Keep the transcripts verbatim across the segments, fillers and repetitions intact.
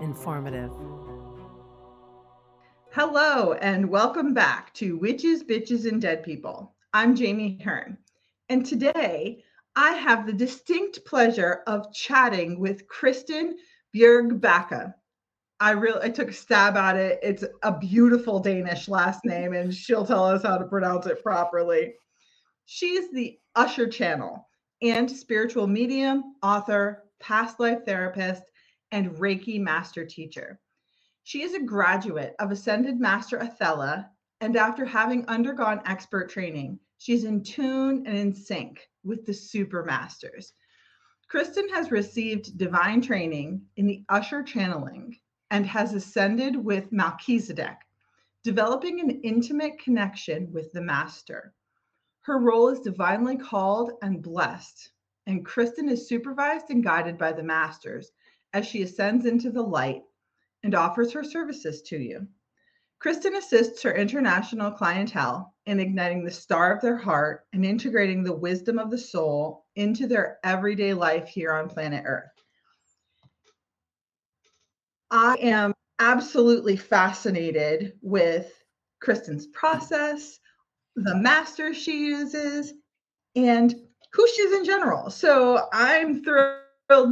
informative. Hello, and welcome back to Witches, Bitches, and Dead People. I'm Jamie Hearn, and today I have the distinct pleasure of chatting with Christin Bjergbakke. I really I took a stab at it. It's a beautiful Danish last name, and she'll tell us how to pronounce it properly. She's the Usher Channel and spiritual medium, author, past life therapist, and Reiki master teacher. She is a graduate of Ascended Master Othella, and after having undergone expert training, she's in tune and in sync with the super masters. Christin has received divine training in the Usher channeling and has ascended with Melchizedek, developing an intimate connection with the master. Her role is divinely called and blessed, and Christin is supervised and guided by the masters as she ascends into the light and offers her services to you. Christin assists her international clientele in igniting the star of their heart and integrating the wisdom of the soul into their everyday life here on planet Earth. I am absolutely fascinated with Christin's process, the master she uses, and who she is in general. So I'm thrilled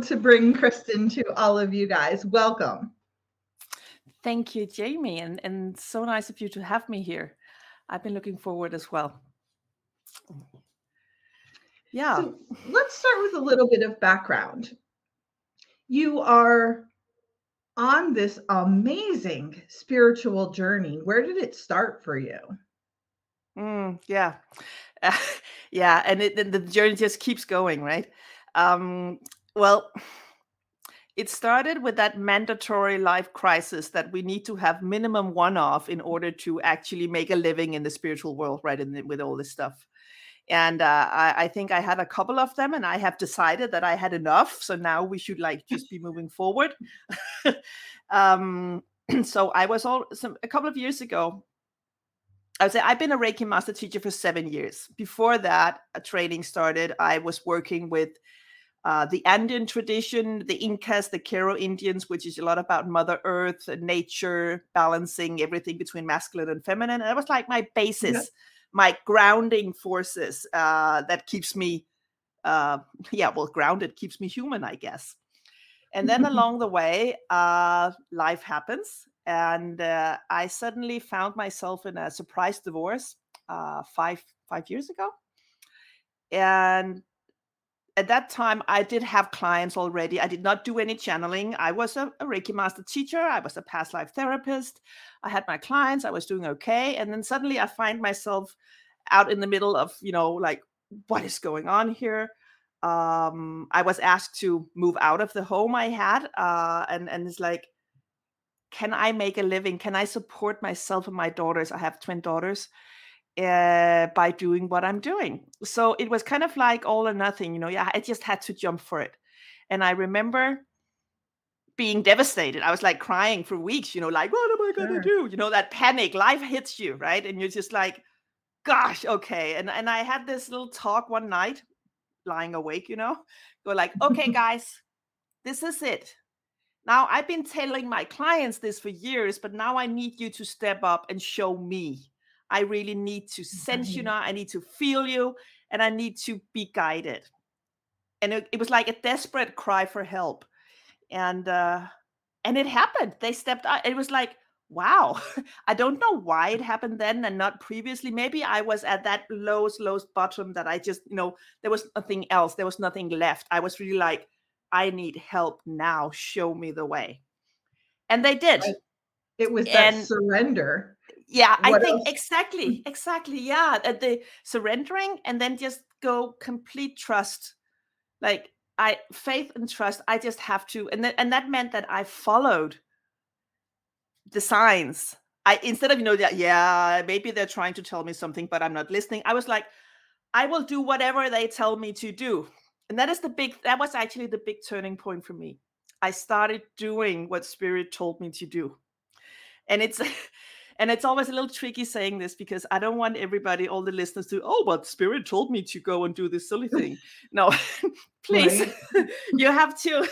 to bring Christin to all of you guys. Welcome. Thank you, Jamie, and, and so nice of you to have me here. I've been looking forward as well. Yeah. So let's start with a little bit of background. You are on this amazing spiritual journey. Where did it start for you? Mm, yeah. Uh, yeah, and it, the journey just keeps going, right? Um, well... It started with that mandatory life crisis that we need to have minimum one-off in order to actually make a living in the spiritual world, right? And with all this stuff. And uh, I, I think I had a couple of them, and I have decided that I had enough. So now we should like just be moving forward. um, so I was all some, a couple of years ago. I would say I've been a Reiki master teacher for seven years. Before that, a training started. I was working with Uh, the Andean tradition, the Incas, the Kero Indians, which is a lot about Mother Earth, nature, balancing everything between masculine and feminine. And that was like my basis, yeah. my grounding forces uh, that keeps me, uh, yeah, well, grounded, keeps me human, I guess. And then along the way, uh, life happens. And uh, I suddenly found myself in a surprise divorce uh, five five years ago. And at that time, I did have clients already. I did not do any channeling. I was a, a Reiki master teacher. I was a past life therapist. I had my clients. I was doing okay. And then suddenly I find myself out in the middle of, you know, like, what is going on here? Um, I was asked to move out of the home I had. Uh, and, and it's like, can I make a living? Can I support myself and my daughters? I have twin daughters. Uh, by doing what I'm doing. So it was kind of like all or nothing, you know, yeah, I just had to jump for it. And I remember being devastated. I was like crying for weeks, you know, like, what am I going to sure. do? You know, that panic, life hits you, right? And you're just like, gosh, okay. And and I had this little talk one night, lying awake, you know, go like, okay, guys, this is it. Now I've been telling my clients this for years, but now I need you to step up and show me. I really need to sense you now. I need to feel you, and I need to be guided. And it, it was like a desperate cry for help, and uh, and it happened. They stepped out. It was like, wow. I don't know why it happened then and not previously. Maybe I was at that lowest, lowest bottom that I just, you know, there was nothing else. There was nothing left. I was really like, I need help now. Show me the way. And they did. It was that and, surrender. Yeah, what I think else? exactly, exactly. Yeah, at the surrendering and then just go complete trust, like I faith and trust. I just have to, and then, and that meant that I followed the signs. I instead of, you know, that, yeah, maybe they're trying to tell me something, but I'm not listening. I was like, I will do whatever they tell me to do. And that is the big, that was actually the big turning point for me. I started doing what spirit told me to do. And it's, and it's always a little tricky saying this because I don't want everybody, all the listeners to, oh, but spirit told me to go and do this silly thing. No, please, you have to.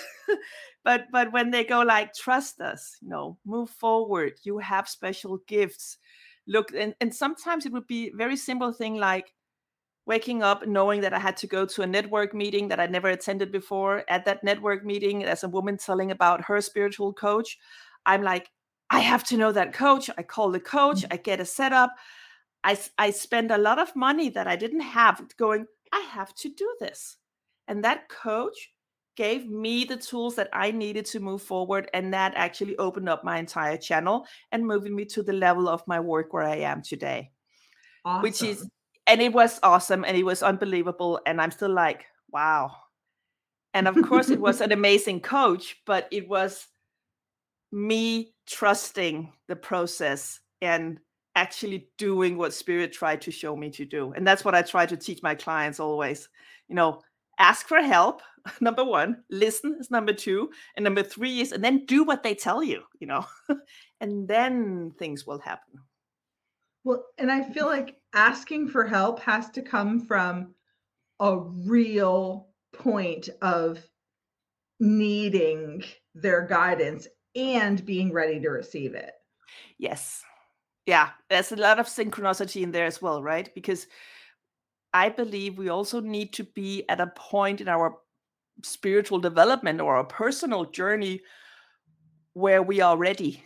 But, but when they go like, trust us, you know, move forward, you have special gifts. Look, and, and sometimes it would be a very simple thing like, waking up knowing that I had to go to a network meeting that I'd never attended before. At that network meeting, there's a woman telling about her spiritual coach. I'm like, I have to know that coach. I call the coach. I get a setup. I, I spend a lot of money that I didn't have going, I have to do this. And that coach gave me the tools that I needed to move forward. And that actually opened up my entire channel and moving me to the level of my work where I am today. Awesome. Which is... And it was awesome and it was unbelievable. And I'm still like, wow. And of course, it was an amazing coach, but it was me trusting the process and actually doing what spirit tried to show me to do. And that's what I try to teach my clients always. You know, ask for help, number one, listen is number two. And number three is, and then do what they tell you, you know, and then things will happen. Well, and I feel like asking for help has to come from a real point of needing their guidance and being ready to receive it. Yes. Yeah. There's a lot of synchronicity in there as well, right? Because I believe we also need to be at a point in our spiritual development or our personal journey where we are ready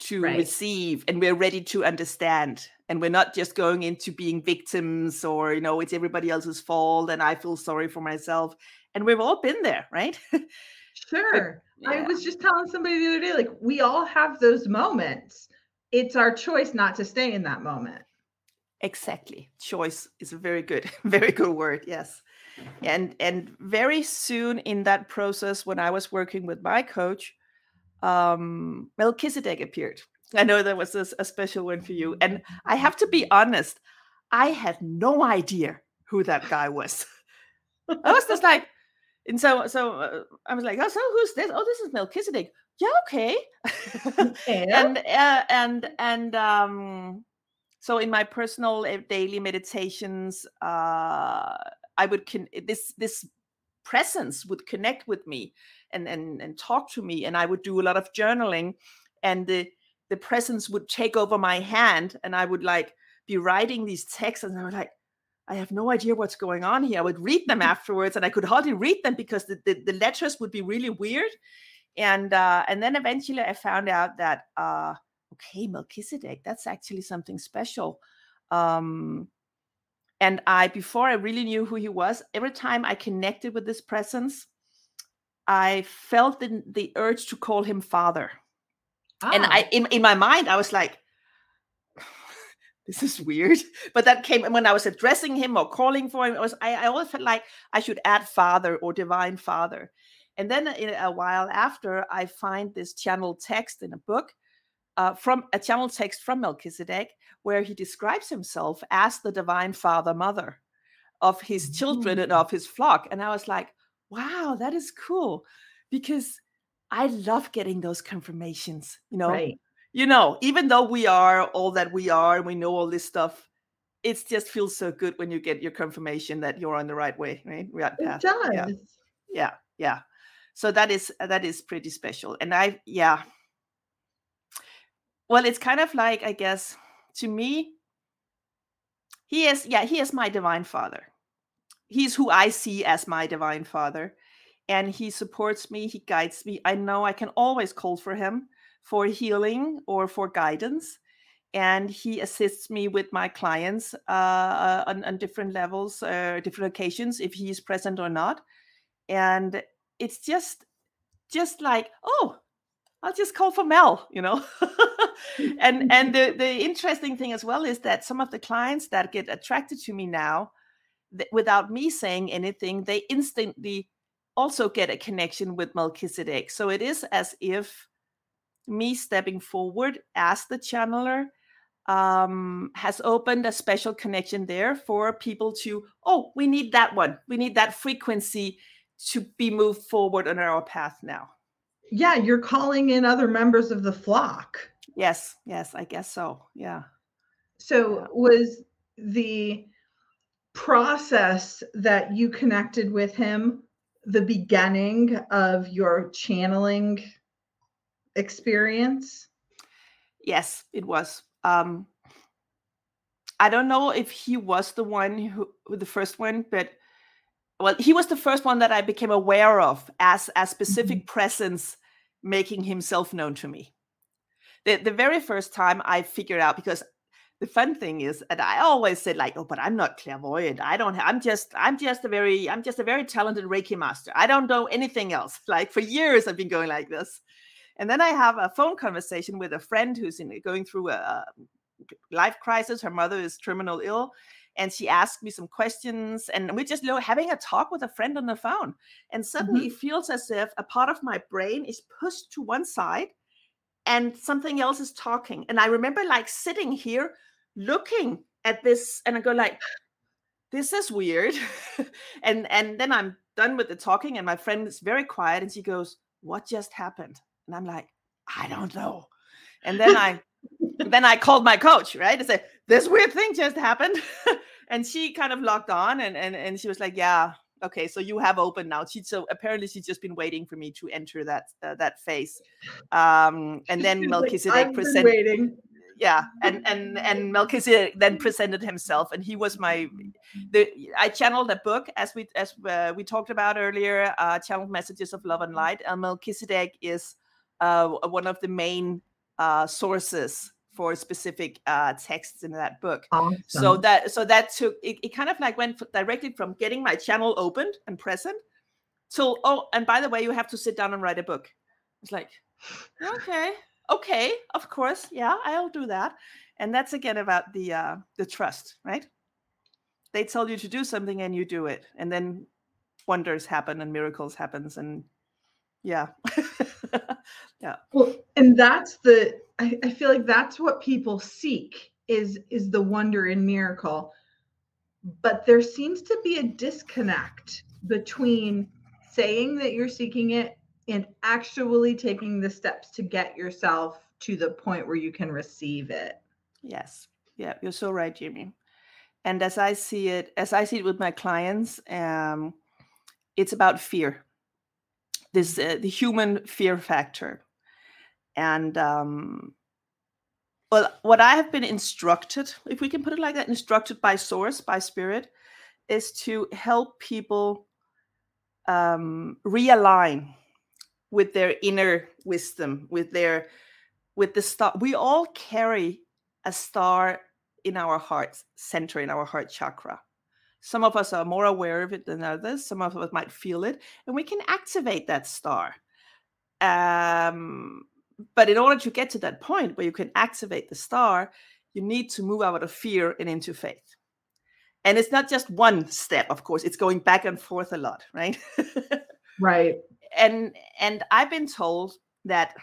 to right. receive and we're ready to understand. And we're not just going into being victims or, you know, it's everybody else's fault and I feel sorry for myself. And we've all been there, right? Sure. But, yeah. I was just telling somebody the other day, like, we all have those moments. It's our choice not to stay in that moment. Exactly. Choice is a very good, very good word. Yes. And, and very soon in that process, when I was working with my coach, Um, Melchizedek appeared. I know that was a, a special one for you. And I have to be honest, I had no idea who that guy was. I was just like, and so so uh, I was like, oh, so who's this? Oh, this is Melchizedek. Yeah, okay. and uh, and and um, so in my personal daily meditations, uh, I would con- this this. presence would connect with me and, and and talk to me, and I would do a lot of journaling, and the the presence would take over my hand, and I would like be writing these texts, and I was like, I have no idea what's going on here. I would read them afterwards, and I could hardly read them because the the, the letters would be really weird, and uh, and then eventually I found out that uh, okay, Melchizedek, that's actually something special. Um, And I, before I really knew who he was, every time I connected with this presence, I felt the, the urge to call him Father. Ah. And I, in, in my mind, I was like, this is weird. But that came when I was addressing him or calling for him. I was, I, I always felt like I should add Father or Divine Father. And then in a while after, I find this channeled text in a book. Uh, from a channel text from Melchizedek, where he describes himself as the divine father, mother of his children and of his flock. And I was like, wow, that is cool. Because I love getting those confirmations, you know, right. you know, even though we are all that we are, and we know all this stuff, it just feels so good when you get your confirmation that you're on the right way. Right. Right it does. Yeah. yeah. Yeah. So that is, that is pretty special. And I, yeah. Well, it's kind of like, I guess, to me, he is, yeah, he is my divine father. He's who I see as my divine father. And he supports me. He guides me. I know I can always call for him for healing or for guidance. And he assists me with my clients uh, on, on different levels, uh, different occasions, if he is present or not. And it's just, just like, oh, I'll just call for Mel, you know. and and the, the interesting thing as well is that some of the clients that get attracted to me now, th- without me saying anything, they instantly also get a connection with Melchizedek. So it is as if me stepping forward as the channeler um, has opened a special connection there for people to, oh, we need that one. We need that frequency to be moved forward on our path now. Yeah, you're calling in other members of the flock. Yes, yes, I guess so. Yeah. So yeah. Was the process that you connected with him the beginning of your channeling experience? Yes, it was. Um, I don't know if he was the one who, the first one, but well, he was the first one that I became aware of as a specific mm-hmm. presence making himself known to me. The, the very first time I figured out, because the fun thing is, and I always said like, oh, but I'm not clairvoyant. I don't have, I'm just, I'm just a very, I'm just a very talented Reiki master. I don't know anything else. Like for years, I've been going like this. And then I have a phone conversation with a friend who's in, going through a life crisis. Her mother is terminal ill. And she asked me some questions, and we're just having a talk with a friend on the phone. And suddenly mm-hmm. it feels as if a part of my brain is pushed to one side and something else is talking. And I remember like sitting here looking at this, and I go like, this is weird. and, and then I'm done with the talking, and my friend is very quiet, and she goes, what just happened? And I'm like, I don't know. And then I... Then I called my coach, right? I said, this weird thing just happened. And she kind of logged on and, and, and she was like, yeah, okay, so you have opened now. She, so apparently she's just been waiting for me to enter that uh, that phase. Um, and then Melchizedek like, presented. Waiting. Yeah, and, and, and Melchizedek then presented himself. And he was my, the, I channeled a book as we, as, uh, we talked about earlier, uh, Channeled Messages of Love and Light. And Melchizedek is uh, one of the main uh, sources for specific uh, texts in that book. Awesome. So that so that took, it, it kind of like went directly from getting my channel opened and present till, oh, and by the way, you have to sit down and write a book. It's like, okay, okay, of course. Yeah, I'll do that. And that's again about the uh, the trust, right? They tell you to do something and you do it. And then wonders happen and miracles happens. And yeah. Yeah. Well, and that's the, I, I feel like that's what people seek is, is the wonder and miracle. But there seems to be a disconnect between saying that you're seeking it and actually taking the steps to get yourself to the point where you can receive it. Yes. Yeah. You're so right, Jamie. And as I see it, as I see it with my clients, um, it's about fear. This uh, the human fear factor. And um, well, what I have been instructed, if we can put it like that, instructed by source, by spirit, is to help people um, realign with their inner wisdom, with their with the star. We all carry a star in our heart center, in our heart chakra. Some of us are more aware of it than others. Some of us might feel it, and we can activate that star. Um, but in order to get to that point where you can activate the star, you need to move out of fear and into faith. And it's not just one step, of course. It's going back and forth a lot, right? Right. And and I've been told that,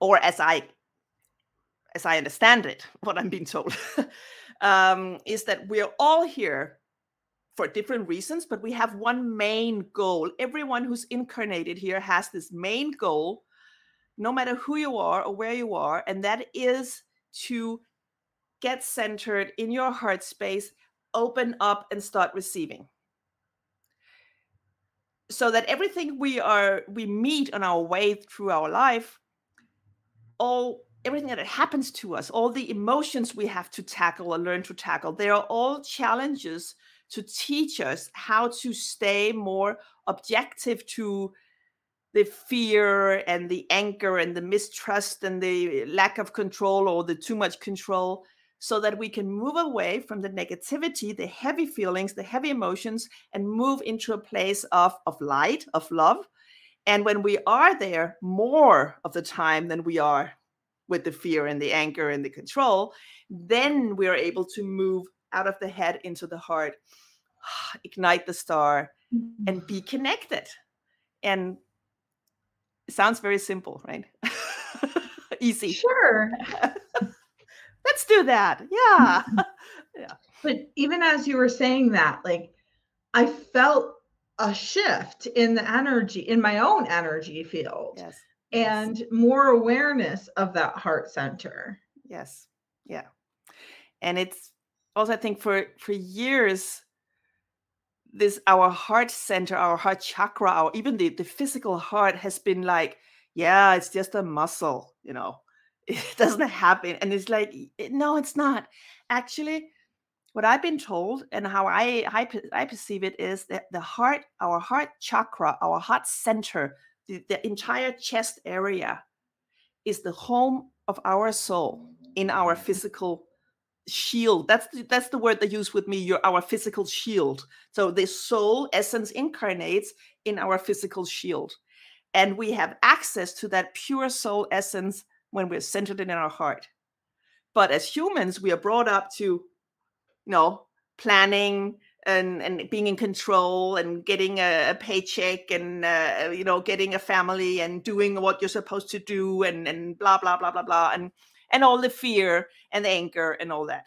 or as I as I understand it, what I'm being told. Um, is that we're all here for different reasons, but we have one main goal. Everyone who's incarnated here has this main goal, no matter who you are or where you are, and that is to get centered in your heart space, open up and start receiving. So that everything we are, we meet on our way through our life, all everything that happens to us, all the emotions we have to tackle or learn to tackle, they are all challenges to teach us how to stay more objective to the fear and the anger and the mistrust and the lack of control or the too much control, so that we can move away from the negativity, the heavy feelings, the heavy emotions, and move into a place of, of light, of love. And when we are there more of the time than we are with the fear and the anger and the control, then we are able to move out of the head into the heart, ignite the star, and be connected. And It sounds very simple, right? Easy. Sure. Let's do that. Yeah. Yeah. But even as you were saying that, like, I felt a shift in the energy, in my own energy field. Yes. And yes. more awareness of that heart center. Yes. Yeah. And it's also, I think for, for years, this, our heart center, our heart chakra, our, even the, the physical heart has been like, yeah, it's just a muscle, you know, it doesn't happen. And it's like, no, it's not. Actually, what I've been told and how I, I, I perceive it is that the heart, our heart chakra, our heart center, the, the entire chest area is the home of our soul in our physical shield. That's the, that's the word they use with me. You're our physical shield. So the soul essence incarnates in our physical shield. And we have access to that pure soul essence when we're centered in our heart. But as humans, we are brought up to, you know, planning and, and being in control and getting a, a paycheck and, uh, you know, getting a family and doing what you're supposed to do and, and blah, blah, blah, blah, blah. And, and all the fear and the anger and all that.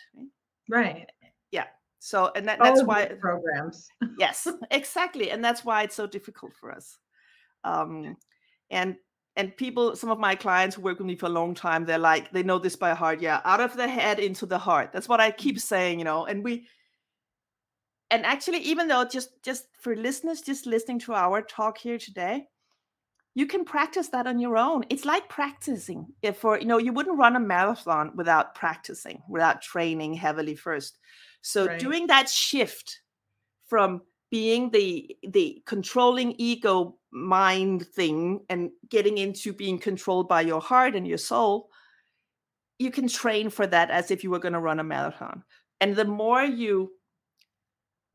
Right. Yeah. So, and that, that's why programs. Yes, exactly. And that's why it's so difficult for us. Um, and, and people, some of my clients who work with me for a long time, they're like, they know this by heart. Yeah. Out of the head into the heart. That's what I keep saying, you know, and we, and actually, even though just, just for listeners, just listening to our talk here today, you can practice that on your own. It's like practicing. If or, you know, you wouldn't run a marathon without practicing, without training heavily first. So right. doing that shift from being the, the controlling ego mind thing and getting into being controlled by your heart and your soul, you can train for that as if you were going to run a marathon. And the more you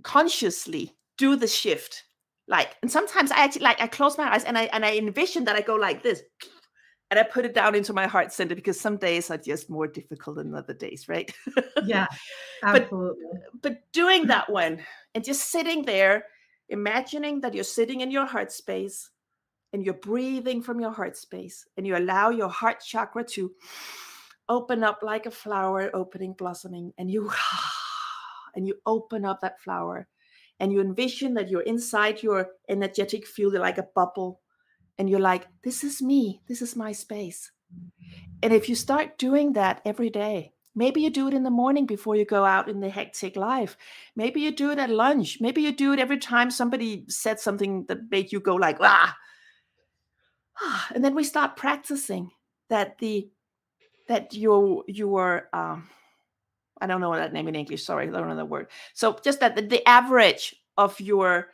consciously do the shift, like, and sometimes I actually, like, I close my eyes and I, and I envision that I go like this and I put it down into my heart center, because some days are just more difficult than other days, right? Yeah, absolutely. But, but doing that one and just sitting there, imagining that you're sitting in your heart space and you're breathing from your heart space, and you allow your heart chakra to open up like a flower opening, blossoming, and you, and you open up that flower and you envision that you're inside your energetic field, like a bubble. And you're like, this is me. This is my space. And if you start doing that every day, maybe you do it in the morning before you go out in the hectic life. Maybe you do it at lunch. Maybe you do it every time somebody said something that made you go like, ah. And then we start practicing that the that your your um, I don't know that name in English. Sorry, I don't know the word. So just that the, the average of your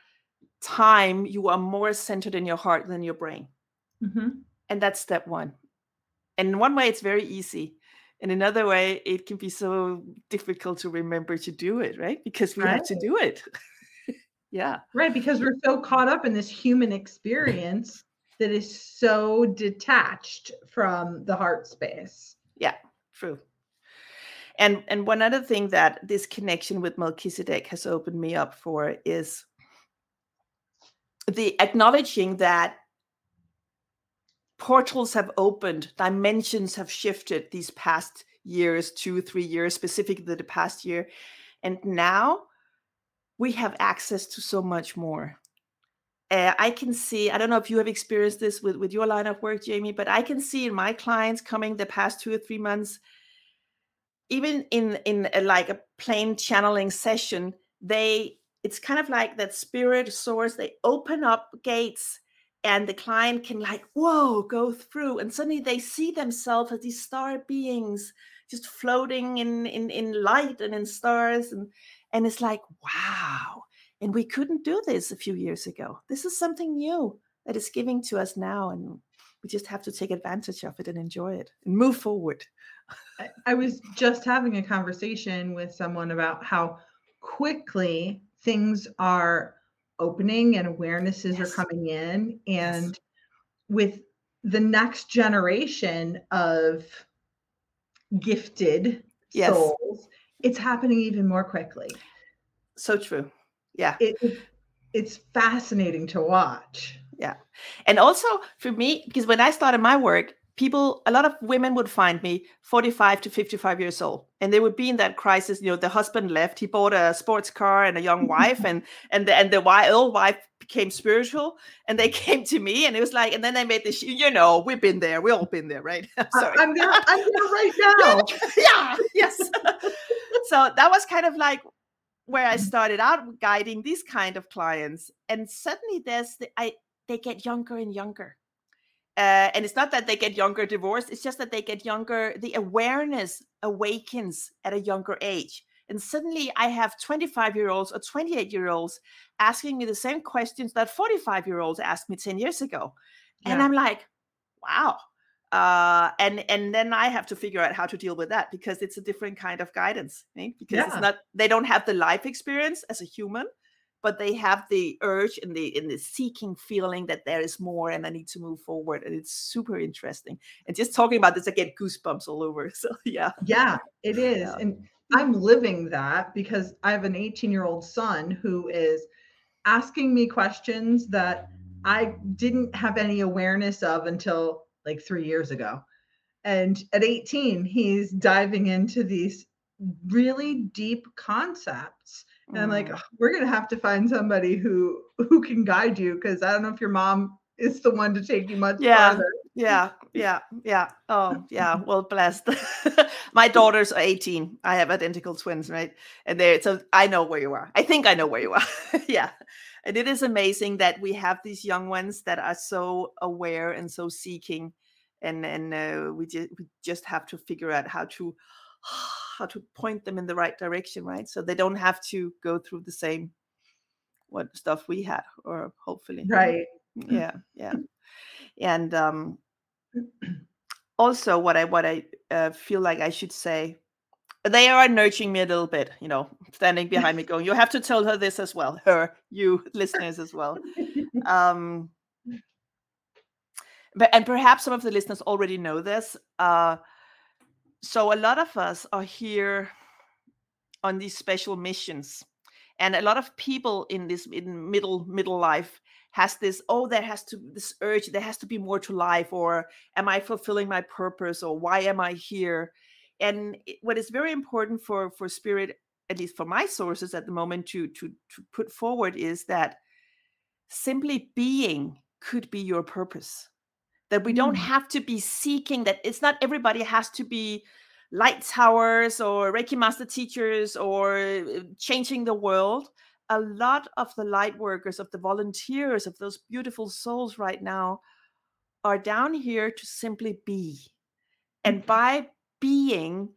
time, you are more centered in your heart than your brain, mm-hmm. and that's step one. And in one way, it's very easy. And another way, it can be so difficult to remember to do it, right? Because we right. have to do it. Yeah. Right, because we're so caught up in this human experience that is so detached from the heart space. Yeah, true. And and one other thing that this connection with Melchizedek has opened me up for is the acknowledging that portals have opened, dimensions have shifted these past years, two, three years, specifically the past year. And now we have access to so much more. Uh, I can see, I don't know if you have experienced this with, with your line of work, Jamie, but I can see in my clients coming the past two or three months, even in, in a, like a plain channeling session, they, it's kind of like that spirit source, they open up gates. And the client can like, whoa, go through. And suddenly they see themselves as these star beings just floating in, in, in light and in stars. And, and it's like, wow. And we couldn't do this a few years ago. This is something new that is giving to us now. And we just have to take advantage of it and enjoy it and move forward. I, I was just having a conversation with someone about how quickly things are opening and awarenesses yes. are coming in. And yes. with the next generation of gifted yes. souls, it's happening even more quickly. So true. Yeah. It, it's fascinating to watch. Yeah. And also for me, because when I started my work, people, a lot of women would find me forty-five to fifty-five years old, and they would be in that crisis. You know, the husband left, he bought a sports car and a young wife, and and the, and the old wife became spiritual, and they came to me, and it was like, and then they made this, you know, we've been there, we all been there, right? I'm sorry. I'm there, I'm there right now. Yeah, yes. So that was kind of like where I started out guiding these kind of clients, and suddenly there's the, I they get younger and younger. Uh, and it's not that they get younger divorced, it's just that they get younger, the awareness awakens at a younger age. And suddenly I have twenty-five-year-olds or twenty-eight-year-olds asking me the same questions that forty-five-year-olds asked me ten years ago. Yeah. And I'm like, wow. Uh, and, and then I have to figure out how to deal with that, because it's a different kind of guidance, right? Because yeah. it's not, they don't have the life experience as a human, but they have the urge and the in the seeking feeling that there is more and I need to move forward. And it's super interesting. And just talking about this, I get goosebumps all over. So yeah. Yeah, it is. Yeah. And I'm living that, because I have an eighteen-year-old son who is asking me questions that I didn't have any awareness of until like three years ago. And at eighteen, he's diving into these really deep concepts. And I'm like, oh, we're going to have to find somebody who, who can guide you, because I don't know if your mom is the one to take you much yeah, farther. Yeah, yeah, yeah. Oh, yeah. Well, blessed. My daughters are eighteen. I have identical twins, right? And they're, so I know where you are. I think I know where you are. Yeah. And it is amazing that we have these young ones that are so aware and so seeking. And, and uh, we, just, we just have to figure out how to... how to point them in the right direction, right? So they don't have to go through the same what stuff we had, or hopefully. Right. Yeah. Yeah. And um, also what I, what I uh, feel like I should say, they are nudging me a little bit, you know, standing behind me going, you have to tell her this as well, her, you listeners as well. Um, but, and perhaps some of the listeners already know this, uh, so a lot of us are here on these special missions, and a lot of people in this in middle middle life has this, oh, there has to this urge, there has to be more to life, or am I fulfilling my purpose, or why am I here? And what is very important for, for spirit, at least for my sources at the moment, to, to, to put forward is that simply being could be your purpose. That we don't have to be seeking, that it's not everybody has to be light towers or Reiki master teachers or changing the world. A lot of the light workers, of the volunteers, of those beautiful souls right now are down here to simply be. And by being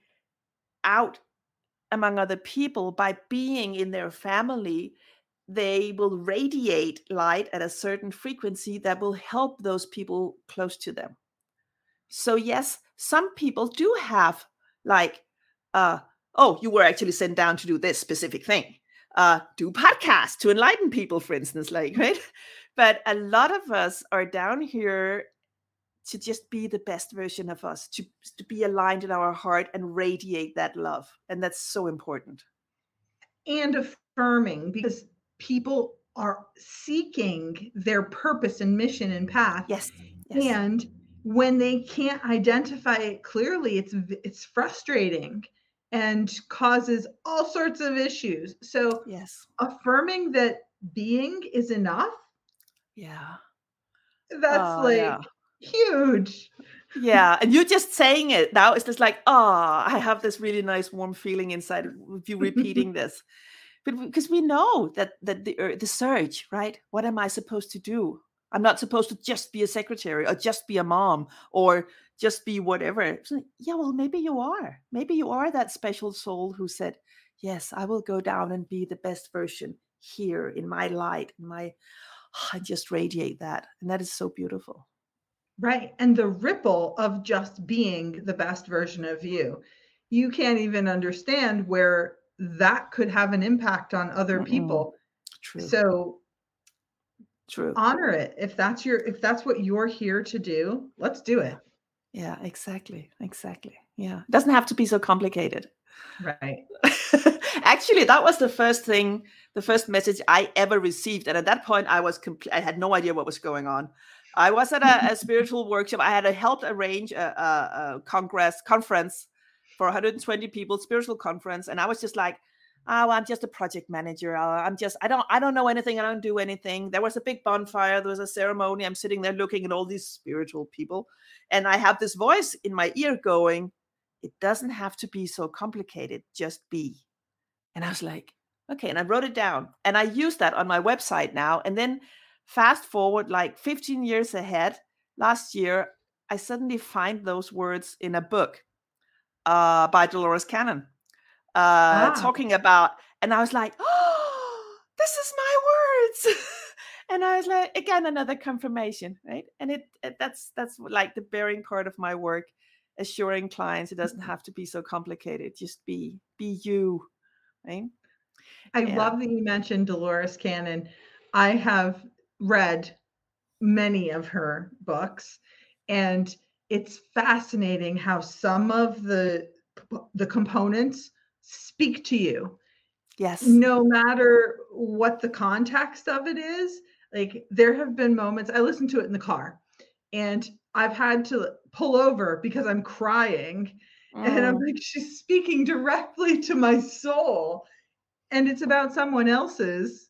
out among other people, by being in their family, they will radiate light at a certain frequency that will help those people close to them. So yes, some people do have like, uh, oh, you were actually sent down to do this specific thing. Uh, do podcasts to enlighten people, for instance, like, right? But a lot of us are down here to just be the best version of us, to, to be aligned in our heart and radiate that love. And that's so important. And affirming, because people are seeking their purpose and mission and path. Yes, yes. And when they can't identify it clearly, it's it's frustrating and causes all sorts of issues. So yes, affirming that being is enough. Yeah. That's oh, like yeah. huge. Yeah. And you just saying it now, it's just like, oh, I have this really nice warm feeling inside of you repeating this. But because we know that that the uh, the surge, right? What am I supposed to do? I'm not supposed to just be a secretary or just be a mom or just be whatever. So, yeah, well, maybe you are. Maybe you are that special soul who said, yes, I will go down and be the best version here in my light. In my, oh, I just radiate that. And that is so beautiful. Right. And the ripple of just being the best version of you. You can't even understand where that could have an impact on other mm-hmm. people. True. So true. Honor it. If that's your, if that's what you're here to do, let's do it. Yeah, exactly. Exactly. Yeah. It doesn't have to be so complicated. Right. Actually, that was the first thing, the first message I ever received. And at that point, I was compl- I had no idea what was going on. I was at a, a spiritual workshop. I had a, helped arrange a, a, a congress conference for one hundred twenty people, spiritual conference. And I was just like, oh, I'm just a project manager. I'm just, I don't, I don't know anything. I don't do anything. There was a big bonfire. There was a ceremony. I'm sitting there looking at all these spiritual people. And I have this voice in my ear going, it doesn't have to be so complicated. Just be. And I was like, okay. And I wrote it down and I use that on my website now. And then fast forward like fifteen years ahead, last year, I suddenly find those words in a book uh, by Dolores Cannon. Uh, wow. Talking about, and I was like, oh, this is my words. And I was like, again, another confirmation, right? And it, it that's that's like the bearing part of my work, assuring clients it doesn't have to be so complicated. Just be be you, right? I yeah. love that you mentioned Dolores Cannon. I have read many of her books, and it's fascinating how some of the the components speak to you. Yes. No matter what the context of it is, like there have been moments, I listened to it in the car and I've had to pull over because I'm crying. Mm. And I'm like, she's speaking directly to my soul. And it's about someone else's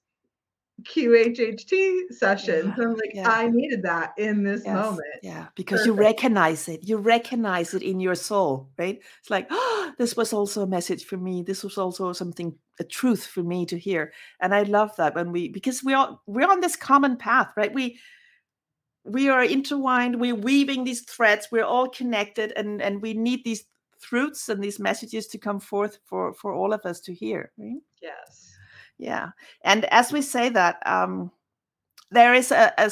Q H H T session. Yeah. So I'm like, yeah. I needed that in this yes. moment. Yeah, because Perfect. you recognize it. You recognize it in your soul, right? It's like, oh, this was also a message for me. This was also something, a truth for me to hear. And I love that when we, because we are, we're on this common path, right? We we are intertwined. We're weaving these threads. We're all connected, and and we need these truths and these messages to come forth for for all of us to hear. Right? Yes. Yeah. And as we say that, um, there is a, a,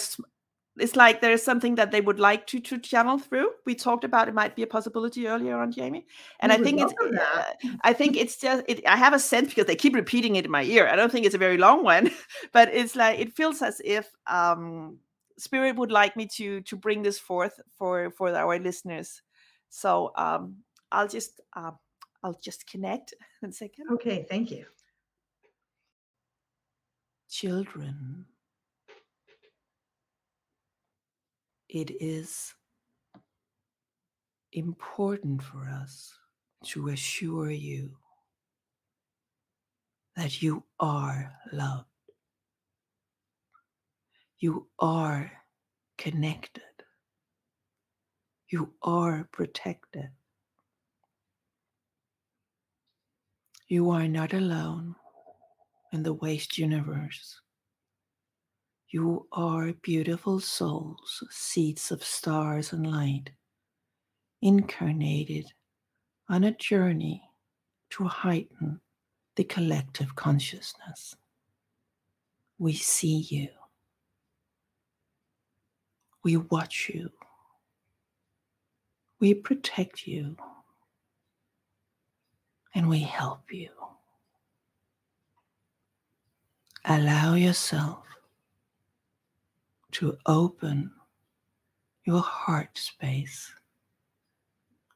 it's like there is something that they would like to, to channel through. We talked about it might be a possibility earlier on, Jamie. And I think it's, uh, I think it's just, it, I have a sense because they keep repeating it in my ear. I don't think it's a very long one, but it's like, it feels as if um, Spirit would like me to, to bring this forth for, for our listeners. So um, I'll just, uh, I'll just connect one second. Okay. Thank you. Children, it is important for us to assure you that you are loved. You are connected. You are protected. You are not alone. In the waste universe, you are beautiful souls, seeds of stars and light, incarnated on a journey to heighten the collective consciousness. We see you. We watch you. We protect you. And we help you. Allow yourself to open your heart space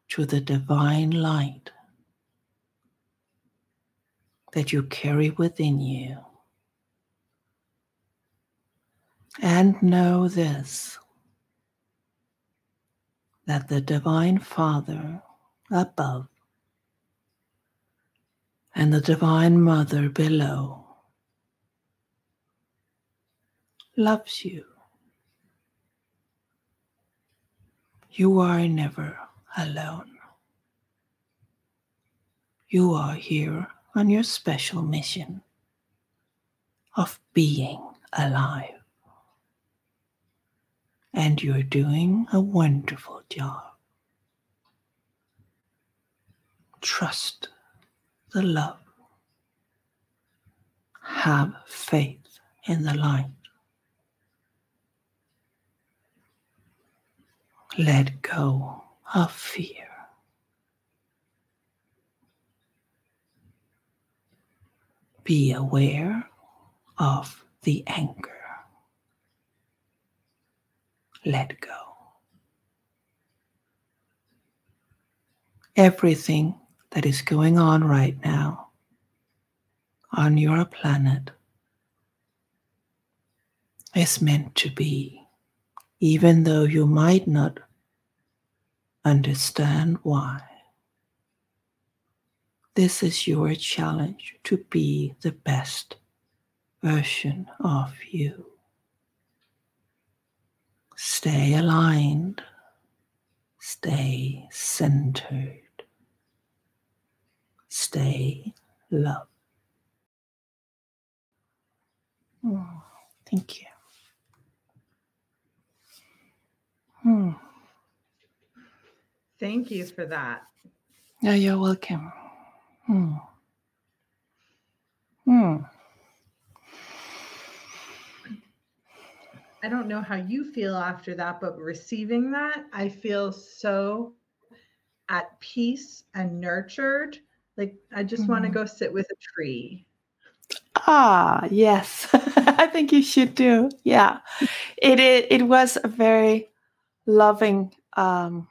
to the divine light that you carry within you. And know this, that the Divine Father above and the Divine Mother below loves you. You are never alone. You are here on your special mission of being alive. And you're doing a wonderful job. Trust the love. Have faith in the light. Let go of fear. Be aware of the anger. Let go. Everything that is going on right now on your planet is meant to be, even though you might not understand why. This is your challenge to be the best version of you. Stay aligned, stay centered, stay loved. Oh, thank you. Hmm. Thank you for that. Yeah, you're welcome. Hmm. Hmm. I don't know how you feel after that, but receiving that, I feel so at peace and nurtured. Like, I just mm-hmm. want to go sit with a tree. Ah, yes. I think you should do. Yeah. It, it, it was a very loving, um,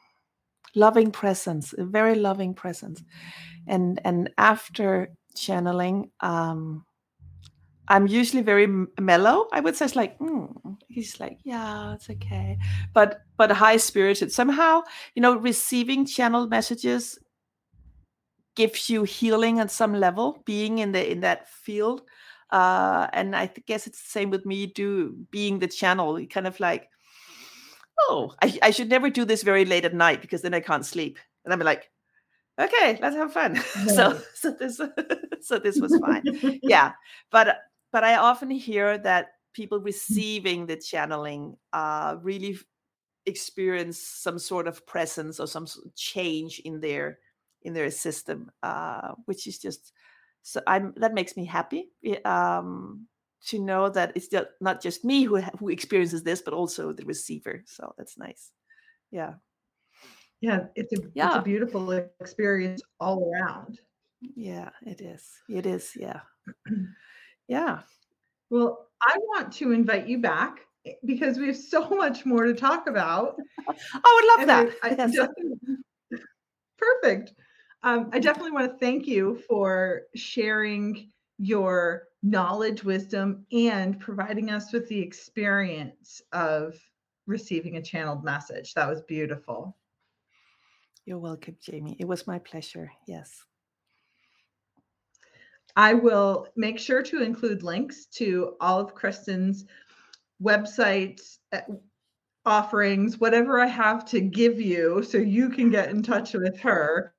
loving presence, a very loving presence. And, and after channeling, um, I'm usually very m- mellow. I would say it's like, mm. he's like, yeah, it's okay. But, but high-spirited. Somehow, you know, receiving channeled messages gives you healing at some level, being in the in that field. Uh, and I guess it's the same with me, do being the channel. It kind of like, oh, I, I should never do this very late at night because then I can't sleep. And I'm like, okay, let's have fun. Right. So so this so this was fine. Yeah. But but I often hear that people receiving the channeling uh, really experience some sort of presence or some sort of change in their in their system, uh, which is just, so I'm, that makes me happy um, to know that it's not just me who who experiences this, but also the receiver. So that's nice. Yeah. Yeah. It's a, yeah. It's a beautiful experience all around. Yeah, it is. It is. Yeah. Yeah. Well, I want to invite you back because we have so much more to talk about. I would love and that. I, I yes. just, perfect. Um, I definitely want to thank you for sharing your knowledge, wisdom, and providing us with the experience of receiving a channeled message. That was beautiful. You're welcome, Jamie. It was my pleasure. Yes. I will make sure to include links to all of Christin's websites, offerings, whatever I have to give you so you can get in touch with her.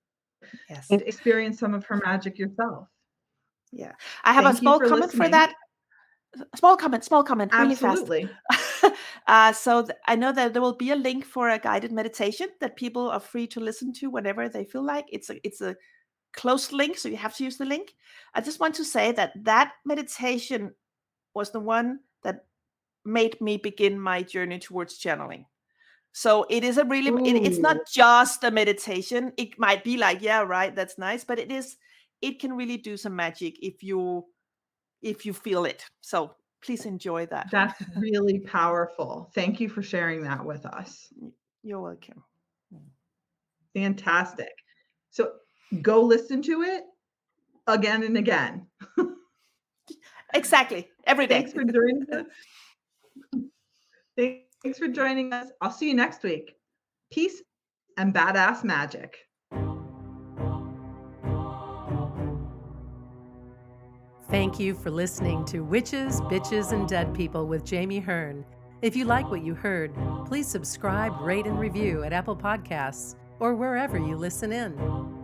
Yes. And experience some of her magic yourself. Yeah. I have Thank a small for comment listening. for that. Small comment, small comment. Absolutely. Really fast. uh, so th- I know that there will be a link for a guided meditation that people are free to listen to whenever they feel like. It's a, it's a closed link, so you have to use the link. I just want to say that that meditation was the one that made me begin my journey towards channeling. So it is a really, it, it's not just a meditation. It might be like, yeah, right, that's nice. But it is, it can really do some magic if you, if you feel it. So please enjoy that. That's really powerful. Thank you for sharing that with us. You're welcome. Fantastic. So go listen to it again and again. Exactly. Every day. Thanks for doing this. Thank- Thanks for joining us. I'll see you next week. Peace and badass magic. Thank you for listening to Witches, Bitches, and Dead People with Jamie Hearn. If you like what you heard, please subscribe, rate, and review at Apple Podcasts or wherever you listen in.